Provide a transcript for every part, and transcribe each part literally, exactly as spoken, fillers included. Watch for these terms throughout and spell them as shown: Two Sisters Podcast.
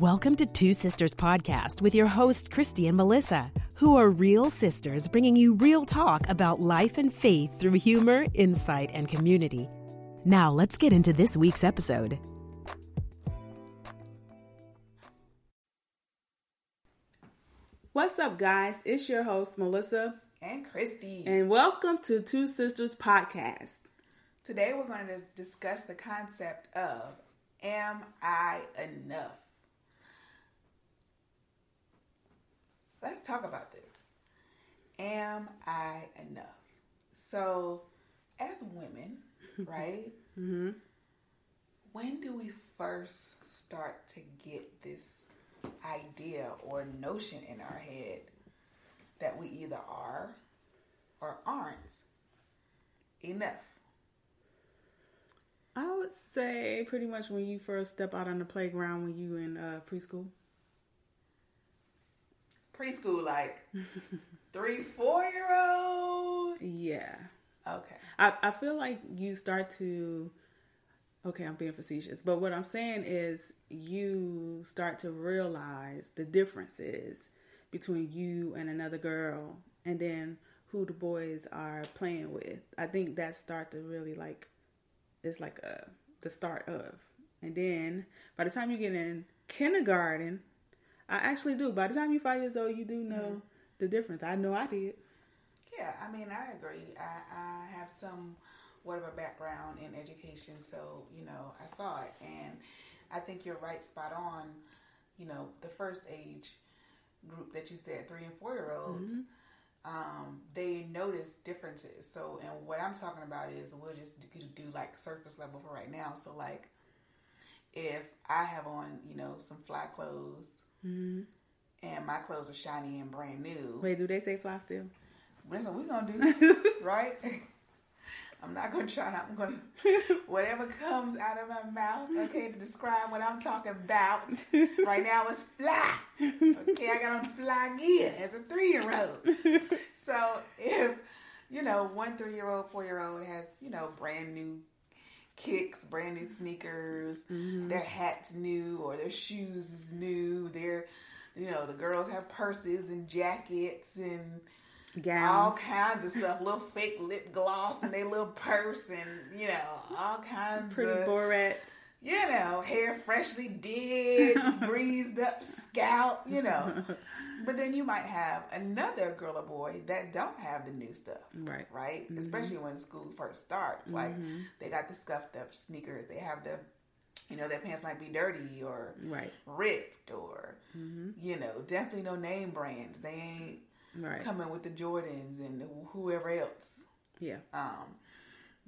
Welcome to Two Sisters Podcast with your hosts, Christy and Melissa, who are real sisters bringing you real talk about life and faith through humor, insight, and community. Now, let's get into this week's episode. What's up, guys? It's your host, Melissa and Christy, and welcome to Two Sisters Podcast. Today, we're going to discuss the concept of, am I enough? Let's talk about this. Am I enough? So, as women, right? Mm-hmm. When do we first start to get this idea or notion in our head that we either are or aren't enough? I would say pretty much when you first step out on the playground when you in uh, preschool. Preschool, like three, four-year-old? Yeah. Okay. I, I feel like you start to, okay, I'm being facetious, but what I'm saying is you start to realize the differences between you and another girl and then who the boys are playing with. I think that start to really like, it's like a, the start of. And then by the time you get in kindergarten, I actually do. By the time you're five years old, you do know mm-hmm. the difference. I know I did. Yeah, I mean, I agree. I, I have somewhat of a background in education, so, you know, I saw it. And I think you're right, spot on. You know, the first age group that you said, three and four-year-olds, mm-hmm. um, they notice differences. So, and what I'm talking about is we'll just do, do like surface level for right now. So, like, if I have on, you know, some fly clothes, mm-hmm. and my clothes are shiny and brand new. Wait, do they say fly still? That's what we're gonna do, right? I'm not gonna try not. I'm gonna whatever comes out of my mouth, okay, to describe what I'm talking about. Right now it's fly. Okay, I got on fly gear as a three-year-old. So if you know one three-year-old, four-year-old has you know brand new kicks, brand new sneakers, mm-hmm. their hat's new or their shoes is new. Their, you know, the girls have purses and jackets and gowns, all kinds of stuff. Little fake lip gloss and their little purse and, you know, all kinds pretty of... pretty barrettes. You know, hair freshly did, greased up scalp, you know. But then you might have another girl or boy that don't have the new stuff. Right. Right? Mm-hmm. Especially when school first starts. Like, mm-hmm. they got the scuffed up sneakers. They have the, you know, their pants might be dirty or right. ripped or, mm-hmm. you know, definitely no name brands. They ain't right. coming with the Jordans and whoever else. Yeah. Um.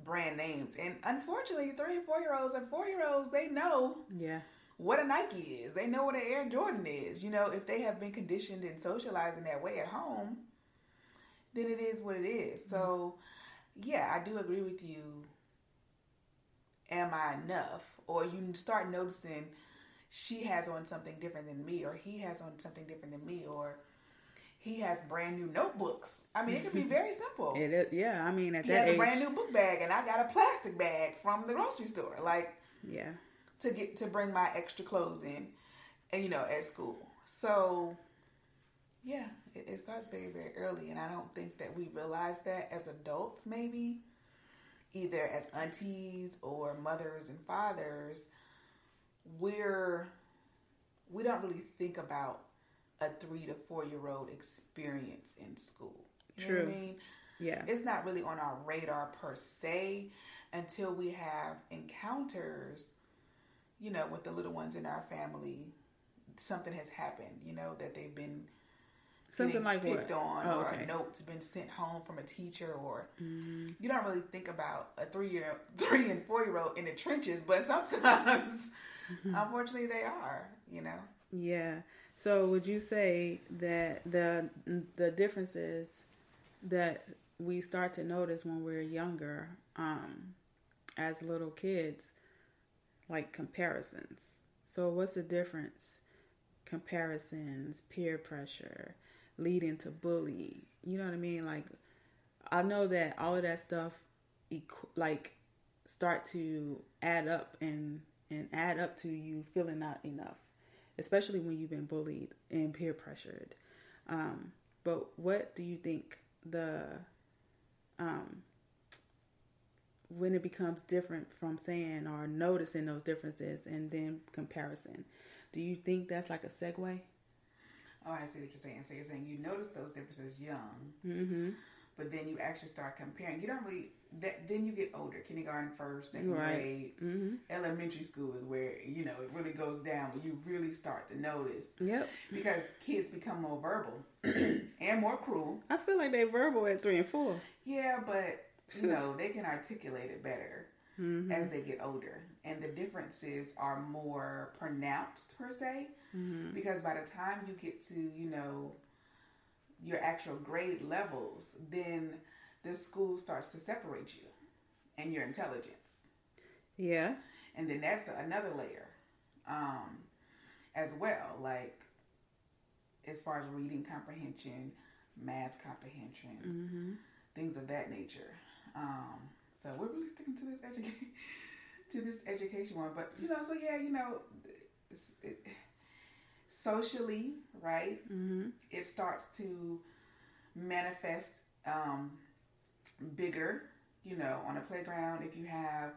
Brand names. And unfortunately, three and four-year-olds and four-year-olds, they know yeah. what a Nike is. They know what an Air Jordan is. You know, if they have been conditioned and socialized in that way at home, then it is what it is. Mm-hmm. So, yeah, I do agree with you. Am I enough? Or you start noticing she has on something different than me, or he has on something different than me, or he has brand new notebooks. I mean, it can be very simple. It is, yeah, I mean, at that age. He has a age, brand new book bag, and I got a plastic bag from the grocery store. Like, yeah, to get to bring my extra clothes in, you know, at school. So, yeah, it, it starts very, very early, and I don't think that we realize that as adults, maybe, either as aunties or mothers and fathers, we're we don't really think about a three to four year old experience in school. You True. Know what I mean? Yeah. It's not really on our radar per se until we have encounters, you know, with the little ones in our family. Something has happened, you know, that they've been something like picked what? on oh, or okay. a note's been sent home from a teacher or mm-hmm. you don't really think about a three year three and four year old in the trenches, but sometimes mm-hmm. unfortunately they are, you know. Yeah. So would you say that the the differences that we start to notice when we're younger, um, as little kids, like comparisons? So what's the difference? Comparisons, peer pressure, leading to bullying. You know what I mean? Like, I know that all of that stuff, like, start to add up and, and add up to you feeling not enough. especially when you've been bullied and peer pressured. Um, but what do you think the, um, when it becomes different from saying or noticing those differences and then comparison, do you think that's like a segue? Oh, I see what you're saying. So you're saying you notice those differences young, mm-hmm. but then you actually start comparing. You don't really, that, then you get older. Kindergarten, first, second right. grade, mm-hmm. elementary school is where, you know, it really goes down when you really start to notice. Yep. Because kids become more verbal and more cruel. I feel like they're verbal at three and four. Yeah, but... You know, they can articulate it better mm-hmm. as they get older. And the differences are more pronounced, per se, mm-hmm. because by the time you get to, you know, your actual grade levels, then the school starts to separate you and your intelligence. Yeah. And then that's another layer um, as well, like as far as reading comprehension, math comprehension, mm-hmm. things of that nature. Um, so we're really sticking to this education, to this education one, but you know, so yeah, you know, it's, it, socially, right. Mm-hmm. It starts to manifest, um, bigger, you know, on a playground, if you have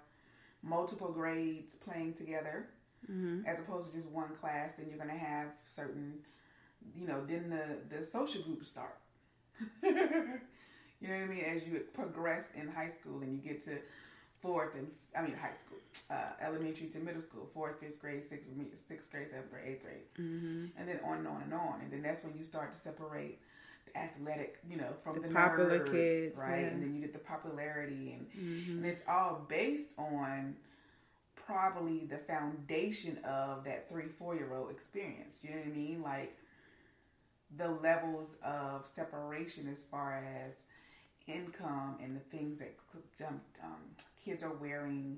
multiple grades playing together, mm-hmm. as opposed to just one class, then you're going to have certain, you know, then the, the social groups start. You know what I mean? As you progress in high school and you get to fourth and, I mean, high school, uh, elementary to middle school, fourth, fifth grade, sixth, sixth grade, seventh grade, eighth grade. Mm-hmm. And then on and on and on. And then that's when you start to separate the athletic, you know, from the, the popular nerds, kids, right? Yeah. And then you get the popularity. And, mm-hmm. and it's all based on probably the foundation of that three, four-year-old experience. You know what I mean? Like the levels of separation as far as income and the things that um, kids are wearing,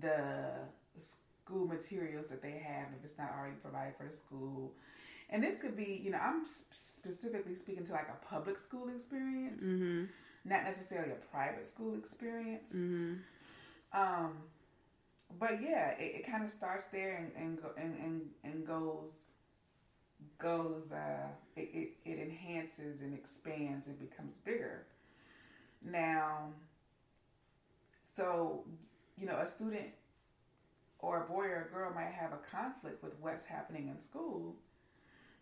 the school materials that they have if it's not already provided for the school. And this could be, you know, I'm specifically speaking to like a public school experience, mm-hmm. not necessarily a private school experience. Mm-hmm. Um, but yeah, it, it kind of starts there and and, go, and, and, and goes... goes uh it, it, it enhances and expands and becomes bigger. Now, so you know, a student or a boy or a girl might have a conflict with what's happening in school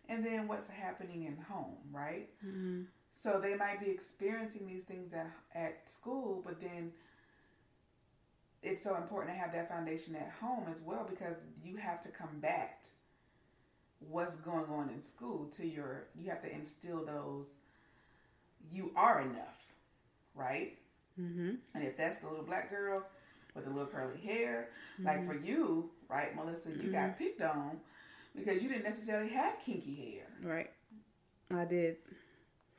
and then what's happening in home, right? Mm-hmm. So they might be experiencing these things at at school, but then it's so important to have that foundation at home as well, because you have to combat what's going on in school to your, you have to instill those, you are enough, right? Mm-hmm. And if that's the little black girl with the little curly hair, mm-hmm. like for you, right, Melissa, you mm-hmm. got picked on because you didn't necessarily have kinky hair. Right. I did.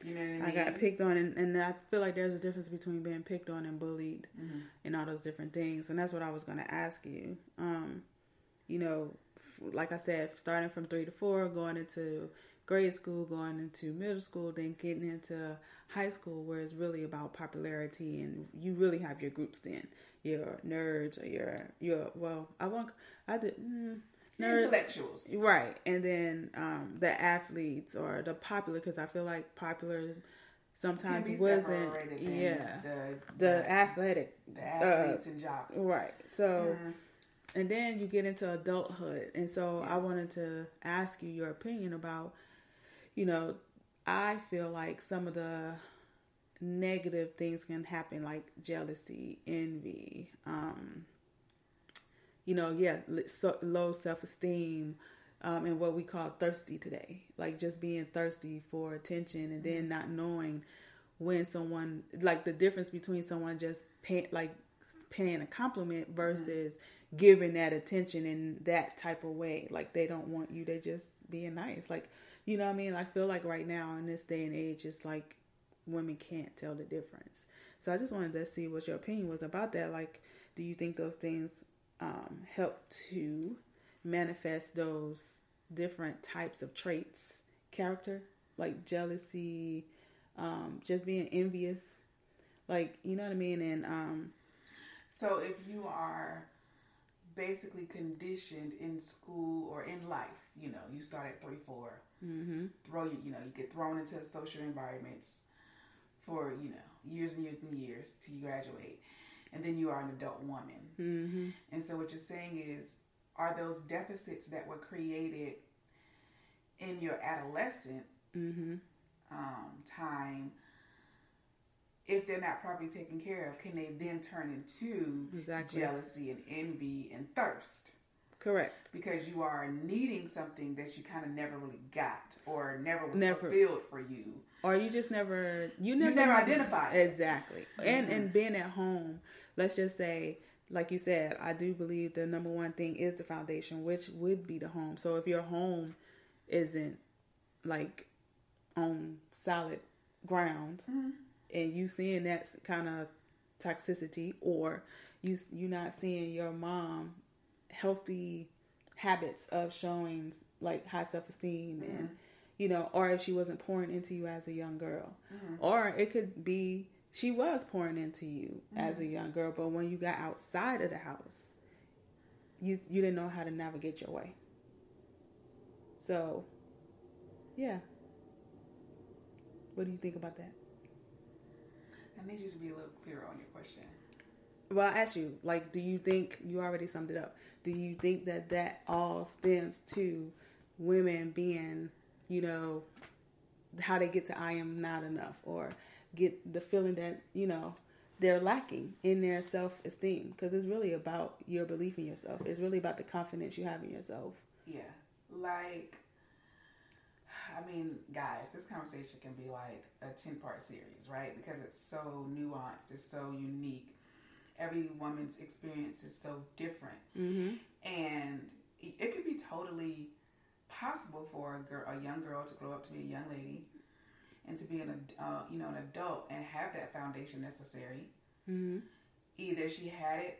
You know what I mean? I got picked on, and, and I feel like there's a difference between being picked on and bullied mm-hmm. and all those different things. And that's what I was going to ask you. Um, you know, like I said, starting from three to four, going into grade school, going into middle school, then getting into high school, where it's really about popularity, and you really have your groups then, your nerds or your your well, I won't, I did mm, nerds, intellectuals, right, and then um, the athletes or the popular, because I feel like popular sometimes wasn't, yeah, the, the, the athletic, the athletes uh, and jocks, right, so. Mm-hmm. And then you get into adulthood. And so yeah. I wanted to ask you your opinion about, you know, I feel like some of the negative things can happen, like jealousy, envy, um, you know, yeah, so low self-esteem, um, and what we call thirsty today. Like just being thirsty for attention, and then mm-hmm. not knowing when someone, like the difference between someone just pay, like paying a compliment versus... Mm-hmm. giving that attention in that type of way, like they don't want you, they just being nice, like, you know what I mean? I feel like right now in this day and age, it's like women can't tell the difference. So I just wanted to see what your opinion was about that. Like, do you think those things um help to manifest those different types of traits, character, like jealousy, um just being envious, like, you know what I mean? And um so if you are basically conditioned in school or in life. You know, you start at three, four. Mm-hmm. Throw you, you know, you get thrown into social environments for, you know, years and years and years till you graduate. And then you are an adult woman. Mm-hmm. And so what you're saying is, are those deficits that were created in your adolescent mm-hmm. um, time, if they're not properly taken care of, can they then turn into exactly. jealousy and envy and thirst? Correct. Because you are needing something that you kind of never really got or never was never. fulfilled for you. Or you just never... You never, you never identified. Exactly. Mm-hmm. And, and being at home, let's just say, like you said, I do believe the number one thing is the foundation, which would be the home. So if your home isn't like on solid ground... Mm-hmm. And you seeing that kind of toxicity, or you you not seeing your mom healthy habits of showing like high self esteem, mm-hmm. and you know, or if she wasn't pouring into you as a young girl, mm-hmm. or it could be she was pouring into you mm-hmm. as a young girl, but when you got outside of the house, you you didn't know how to navigate your way. So, yeah, what do you think about that? I need you to be a little clearer on your question. Well, I asked you, like, do you think, you already summed it up, do you think that that all stems to women being, you know, how they get to I am not enough, or get the feeling that, you know, they're lacking in their self-esteem? Because it's really about your belief in yourself. It's really about the confidence you have in yourself. Yeah. Like, I mean, guys, this conversation can be like a ten-part series, right? Because it's so nuanced. It's so unique. Every woman's experience is so different. Mm-hmm. And it could be totally possible for a girl, a young girl to grow up to be a young lady and to be an, uh, you know, an adult and have that foundation necessary. Mm-hmm. Either she had it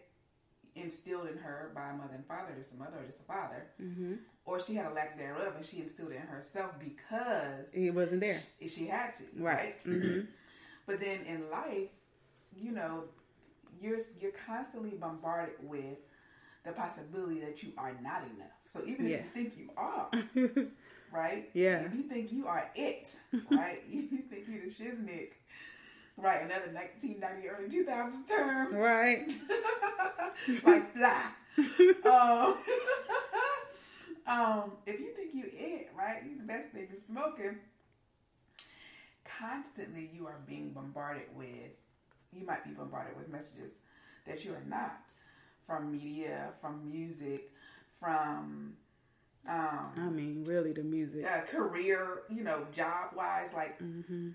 instilled in her by a mother and father, just a mother or just a father, mm-hmm. or she had a lack thereof and she instilled it in herself because it wasn't there. She, she had to, right? right? Mm-hmm. But then in life, you know, you're you're constantly bombarded with the possibility that you are not enough. So even yeah. if you think you are, right? Yeah. If you think you are it, right? You think you're the shiznit. Right, another nineteen ninety, early two thousands term. Right. Like, blah. um, um, if you think you it, right, you the best thing is smoking. Constantly you are being bombarded with, you might be bombarded with messages that you are not. From media, from music, from... Um, I mean, really the music. Uh, career, you know, job-wise, like... Mm-hmm.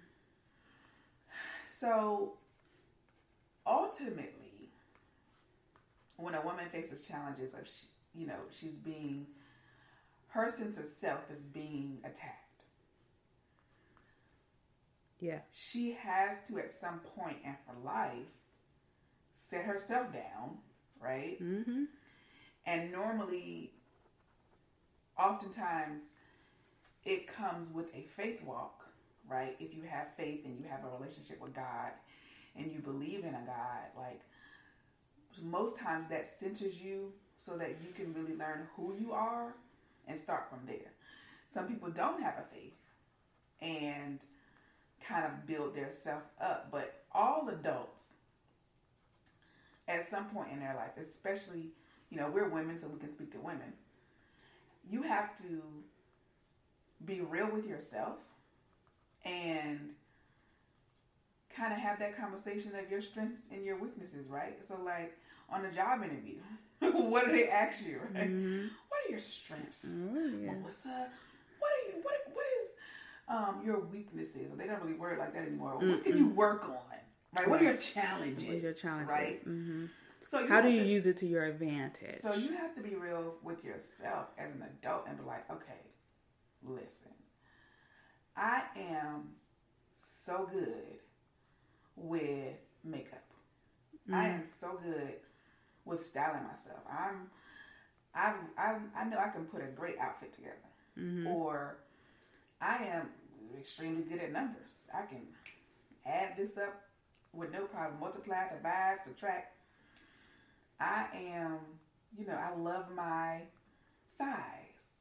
So, ultimately, when a woman faces challenges of, she, you know, she's being, her sense of self is being attacked. Yeah. She has to, at some point in her life, set herself down, right? Mm-hmm. And normally, oftentimes, it comes with a faith walk. Right? If you have faith and you have a relationship with God and you believe in a God, like most times that centers you so that you can really learn who you are and start from there. Some people don't have a faith and kind of build their self up, but all adults at some point in their life, especially, you know, we're women, so we can speak to women. You have to be real with yourself. And kind of have that conversation of your strengths and your weaknesses, right? So, like, on a job interview, what do they ask you, right? Mm-hmm. What are your strengths, oh, yeah. Melissa? What are you, what, what is um, your weaknesses? Or they don't really word like that anymore. Mm-hmm. What can you work on, right? What are your challenges? What are your challenges, right? Mm-hmm. So you how do you to, use it to your advantage? So you have to be real with yourself as an adult and be like, okay, listen. I am so good with makeup. Mm-hmm. I am so good with styling myself. I'm, I, I, I know I can put a great outfit together. Mm-hmm. Or I am extremely good at numbers. I can add this up with no problem. Multiply, divide, subtract. I am you know, I love my thighs.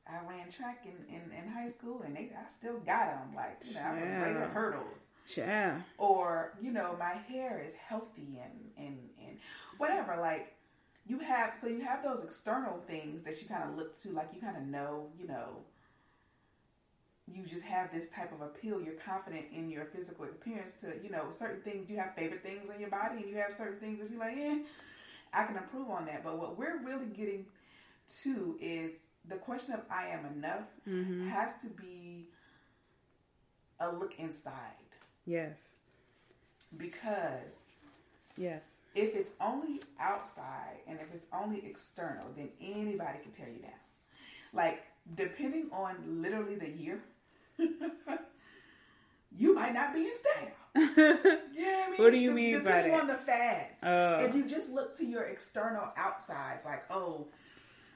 I ran track in, in, in high school, and they, I still got them. Like, you know, I was great at hurdles. Yeah. Or, you know, my hair is healthy and, and, and whatever. Like, you have, so you have those external things that you kind of look to, like you kind of know, you know, you just have this type of appeal. You're confident in your physical appearance to, you know, certain things. You have favorite things on your body, and you have certain things that you're like, eh, I can improve on that. But what we're really getting to is the question of I am enough mm-hmm. has to be a look inside. Yes. Because yes, if it's only outside and if it's only external, then anybody can tear you down. Like, depending on literally the year, you might not be in style. You know what I mean? What do you De- mean by that? Depending on the fads. Oh. If you just look to your external outsides, like, oh,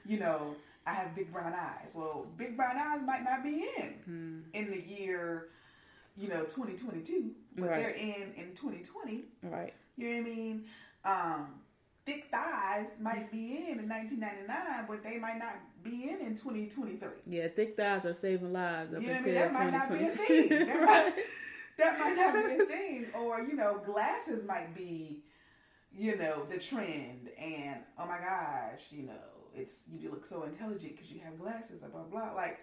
you know, I have big brown eyes. Well, big brown eyes might not be in mm. in the year, you know, twenty twenty-two, but right. they're in in twenty twenty. Right. You know what I mean? Um, thick thighs might be in in nineteen ninety-nine, but they might not be in in twenty twenty-three. Yeah, thick thighs are saving lives up you know until I mean? That might not be a thing. That might, that might not be a thing. Or, you know, glasses might be, you know, the trend. And, oh my gosh, you know, it's you look so intelligent because you have glasses, blah, blah, blah. Like,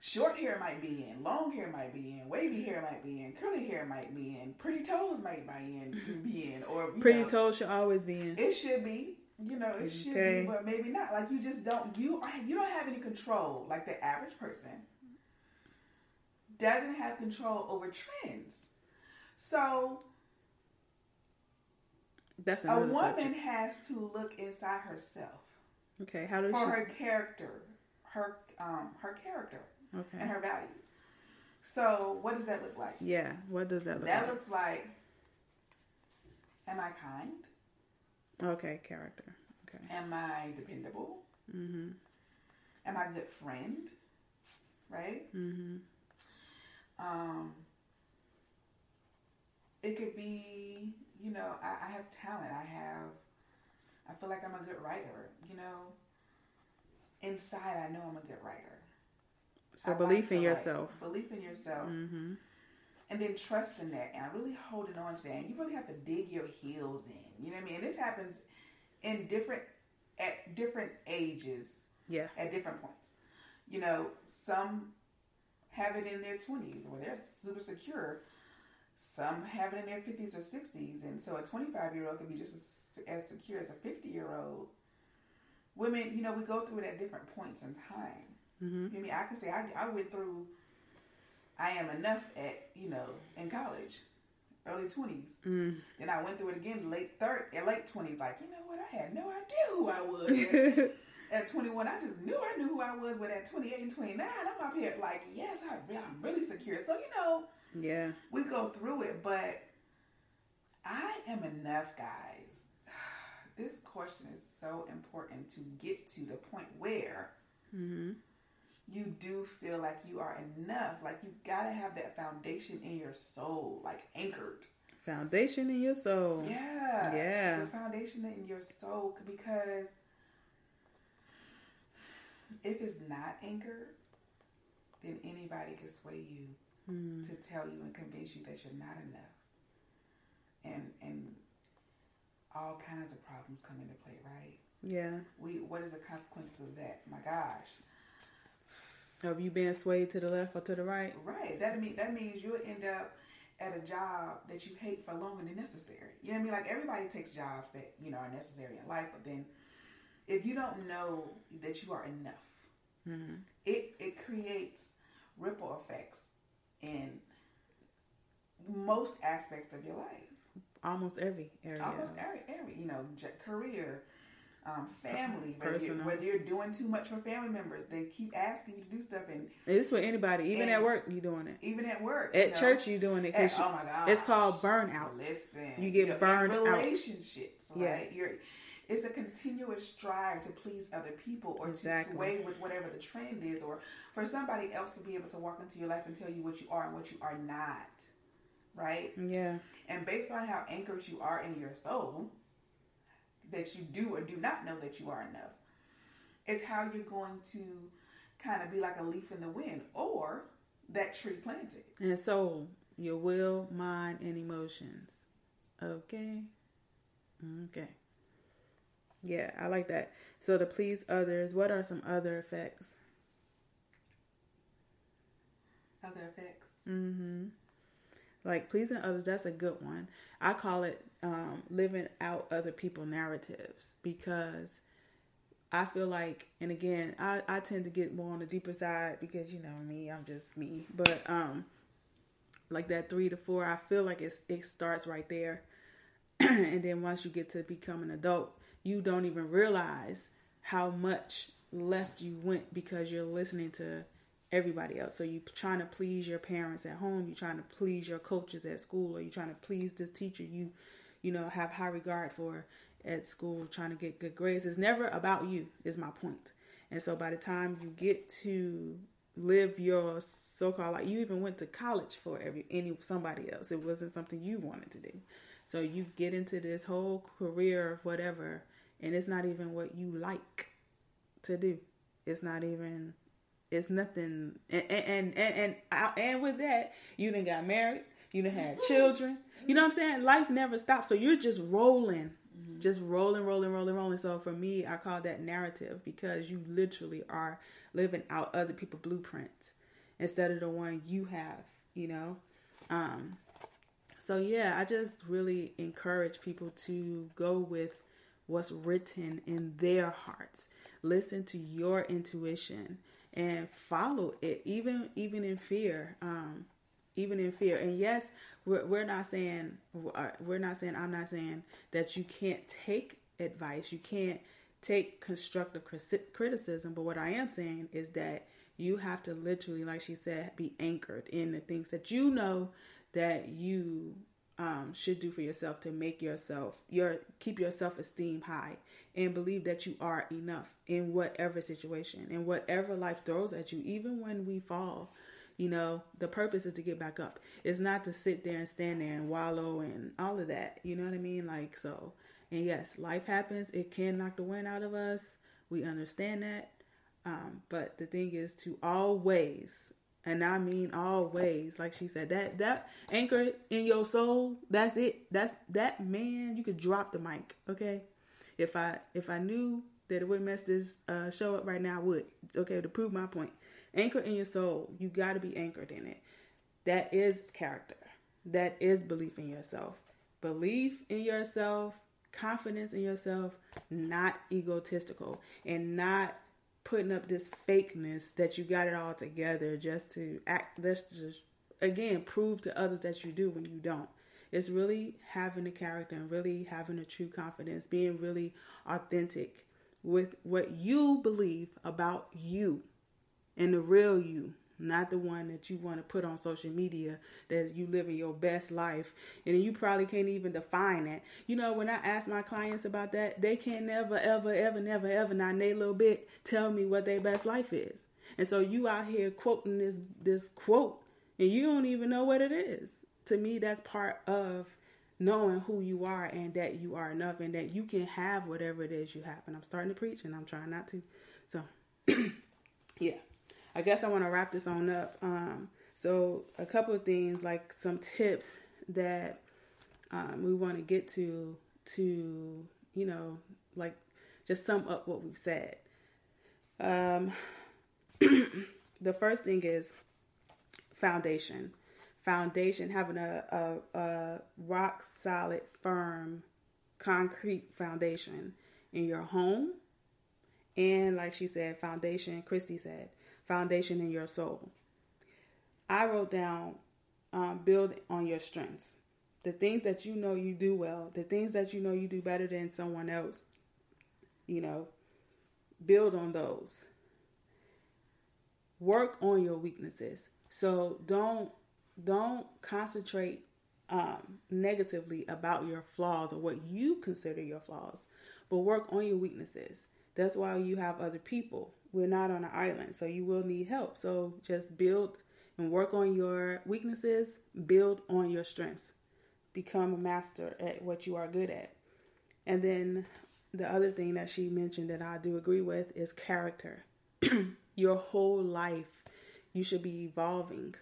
short hair might be in, long hair might be in, wavy hair might be in, curly hair might be in, pretty toes might be in, or pretty know, toes should always be in. It should be, you know, it should okay. be, but maybe not. Like, you just don't, you you don't have any control. Like, the average person doesn't have control over trends. So that's another a woman subject. Has to look inside herself. Okay, how does for she... her character, her um her character. Okay. And her value. So what does that look like? Yeah. What does that look that like? That looks like, am I kind? Okay. Character. Okay. Am I dependable? Mm-hmm. Am I a good friend? Right? Mm-hmm. Um, it could be, you know, I, I have talent. I have, I feel like I'm a good writer, you know, inside I know I'm a good writer. So I belief like in yourself. Like, belief in yourself. Mm-hmm. And then trust in that. And I'm really holding on to that. And you really have to dig your heels in. You know what I mean? And this happens in different, at different ages. Yeah. At different points. You know, some have it in their twenties where they're super secure. Some have it in their fifties or sixties. And so a twenty-five-year-old can be just as, as secure as a fifty-year-old. Women, you know, we go through it at different points in time. Mm-hmm. I mean, I can say I, I went through I am enough at, you know, in college, early twenties. Mm. Then I went through it again late third, late twenties. Like, you know what? I had no idea who I was. at, at twenty-one, I just knew I knew who I was. But at twenty-eight and twenty-nine, I'm up here like, yes, I, I'm really secure. So, you know, yeah, we go through it. But I am enough, guys. This question is so important to get to the point where mm-hmm. you do feel like you are enough. Like, you gotta have that foundation in your soul, like anchored. Foundation in your soul. Yeah. Yeah. The foundation in your soul, because if it's not anchored, then anybody can sway you mm. to tell you and convince you that you're not enough. And and all kinds of problems come into play, right? Yeah. We what is the consequence of that? My gosh. Of you being swayed to the left or to the right? Right. That mean that means you'll end up at a job that you hate for longer than necessary. You know what I mean? Like, everybody takes jobs that, you know, are necessary in life, but then if you don't know that you are enough, mm-hmm. it it creates ripple effects in most aspects of your life. Almost every area. Almost every area. You know, career. Um, family, whether you're, whether you're doing too much for family members, they keep asking you to do stuff, and it's with anybody, even at work, you're doing it. Even at work, at you know, church, you're doing it. At, you, oh my god, it's called burnout. Listen, you get you know, burned out. Relationships, right? Yes. You're, it's a continuous strive to please other people or exactly. to sway with whatever the trend is, or for somebody else to be able to walk into your life and tell you what you are and what you are not, right? Yeah. And based on how anchored you are in your soul, that you do or do not know that you are enough. It's how you're going to kind of be like a leaf in the wind or that tree planted. And so your will, mind, and emotions. Okay. Okay. Yeah, I like that. So to please others, what are some other effects? Other effects? Mm-hmm. Like pleasing others, that's a good one. I call it um, living out other people's narratives, because I feel like, and again, I, I tend to get more on the deeper side because, you know, me, I'm just me. But um, like that three to four, I feel like it's, it starts right there. And then once you get to become an adult, you don't even realize how much left you went because you're listening to everybody else. So you're trying to please your parents at home. You're trying to please your coaches at school, or you're trying to please this teacher you, you know, have high regard for at school, trying to get good grades. It's never about you, is my point. And so by the time you get to live your so-called, like you even went to college for every any somebody else. It wasn't something you wanted to do. So you get into this whole career of whatever, and it's not even what you like to do. It's not even... It's nothing, and and and and, and with that, you done got married, you done had children. You know what I'm saying? Life never stops, so you're just rolling, mm-hmm. just rolling, rolling, rolling, rolling. So for me, I call that narrative, because you literally are living out other people's blueprints instead of the one you have. You know, um, so yeah, I just really encourage people to go with what's written in their hearts. Listen to your intuition. And follow it, even even in fear, um, even in fear. And yes, we're we're not saying we're not saying I'm not saying that you can't take advice, you can't take constructive criticism. But what I am saying is that you have to literally, like she said, be anchored in the things that you know that you um, should do for yourself to make yourself your keep your self-esteem high. And believe that you are enough in whatever situation and whatever life throws at you. Even when we fall, you know, the purpose is to get back up. It's not to sit there and stand there and wallow and all of that. You know what I mean? Like, so, and yes, life happens. It can knock the wind out of us. We understand that. Um, but the thing is to always, and I mean always, like she said, that, that anchor in your soul, that's it. That's that, man, you could drop the mic. Okay. If I if I knew that it would mess this uh, show up right now, I would. Okay, to prove my point. Anchor in your soul. You got to be anchored in it. That is character. That is belief in yourself. Belief in yourself, confidence in yourself, not egotistical, and not putting up this fakeness that you got it all together just to act. That's just, again, prove to others that you do when you don't. It's really having a character and really having a true confidence, being really authentic with what you believe about you and the real you, not the one that you want to put on social media that you live in your best life. And you probably can't even define that. You know, when I ask my clients about that, they can't never, ever, ever, never, ever, not a little bit, tell me what their best life is. And so you out here quoting this, this quote and you don't even know what it is. To me, that's part of knowing who you are and that you are enough and that you can have whatever it is you have. And I'm starting to preach and I'm trying not to. So, yeah, I guess I want to wrap this on up. Um, so a couple of things, like some tips that um, we want to get to, to, you know, like just sum up what we've said. Um, the first thing is foundation. Foundation, having a, a, a rock solid, firm, concrete foundation in your home. And like she said, foundation, Christy said, foundation in your soul. I wrote down, um, build on your strengths. The things that you know you do well, the things that you know you do better than someone else, you know, build on those. Work on your weaknesses. So don't Don't concentrate um, negatively about your flaws or what you consider your flaws, but work on your weaknesses. That's why you have other people. We're not on an island, so you will need help. So just build and work on your weaknesses, build on your strengths, become a master at what you are good at. And then the other thing that she mentioned that I do agree with is character. Your whole life, you should be evolving.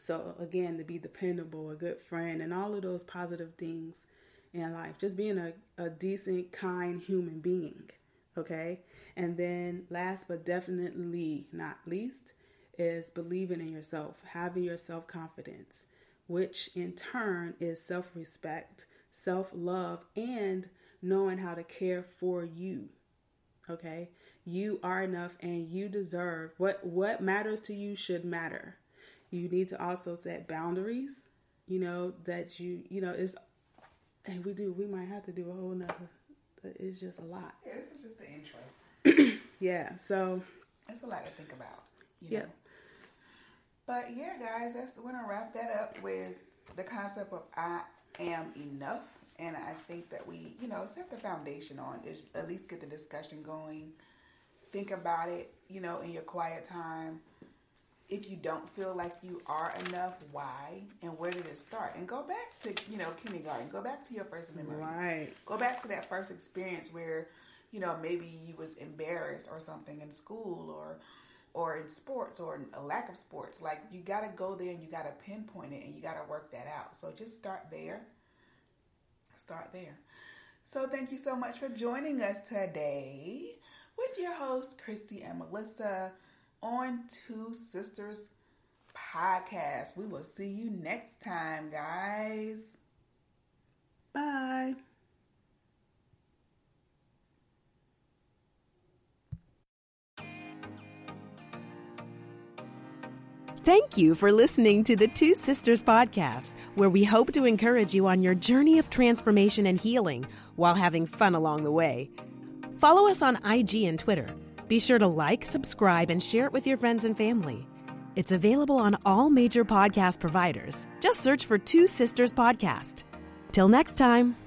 So again, to be dependable, a good friend, and all of those positive things in life. Just being a, a decent, kind human being. Okay? And then last but definitely not least is believing in yourself, having your self-confidence, which in turn is self-respect, self-love, and knowing how to care for you. Okay? You are enough and you deserve what, what matters to you should matter. You need to also set boundaries, you know, that you, you know, it's, and we do, we might have to do a whole nother, it's just a lot. Yeah, this is just the intro. Yeah, so. That's a lot to think about. You know? Yeah. But yeah, guys, that's we're gonna wrap that up with the concept of I am enough. And I think that we, you know, set the foundation on it, at least get the discussion going. Think about it, you know, in your quiet time. If you don't feel like you are enough, why? And where did it start? And go back to, you know, kindergarten. Go back to your first memory. Right. Go back to that first experience where, you know, maybe you was embarrassed or something in school or or in sports or in a lack of sports. Like, you got to go there and you got to pinpoint it and you got to work that out. So just start there. Start there. So thank you so much for joining us today with your hosts, Christy and Melissa, on Two Sisters Podcast. We will see you next time, guys. Bye. Thank you for listening to the Two Sisters Podcast, where we hope to encourage you on your journey of transformation and healing while having fun along the way. Follow us on I G and Twitter. Be sure to like, subscribe, and share it with your friends and family. It's available on all major podcast providers. Just search for Two Sisters Podcast. Till next time.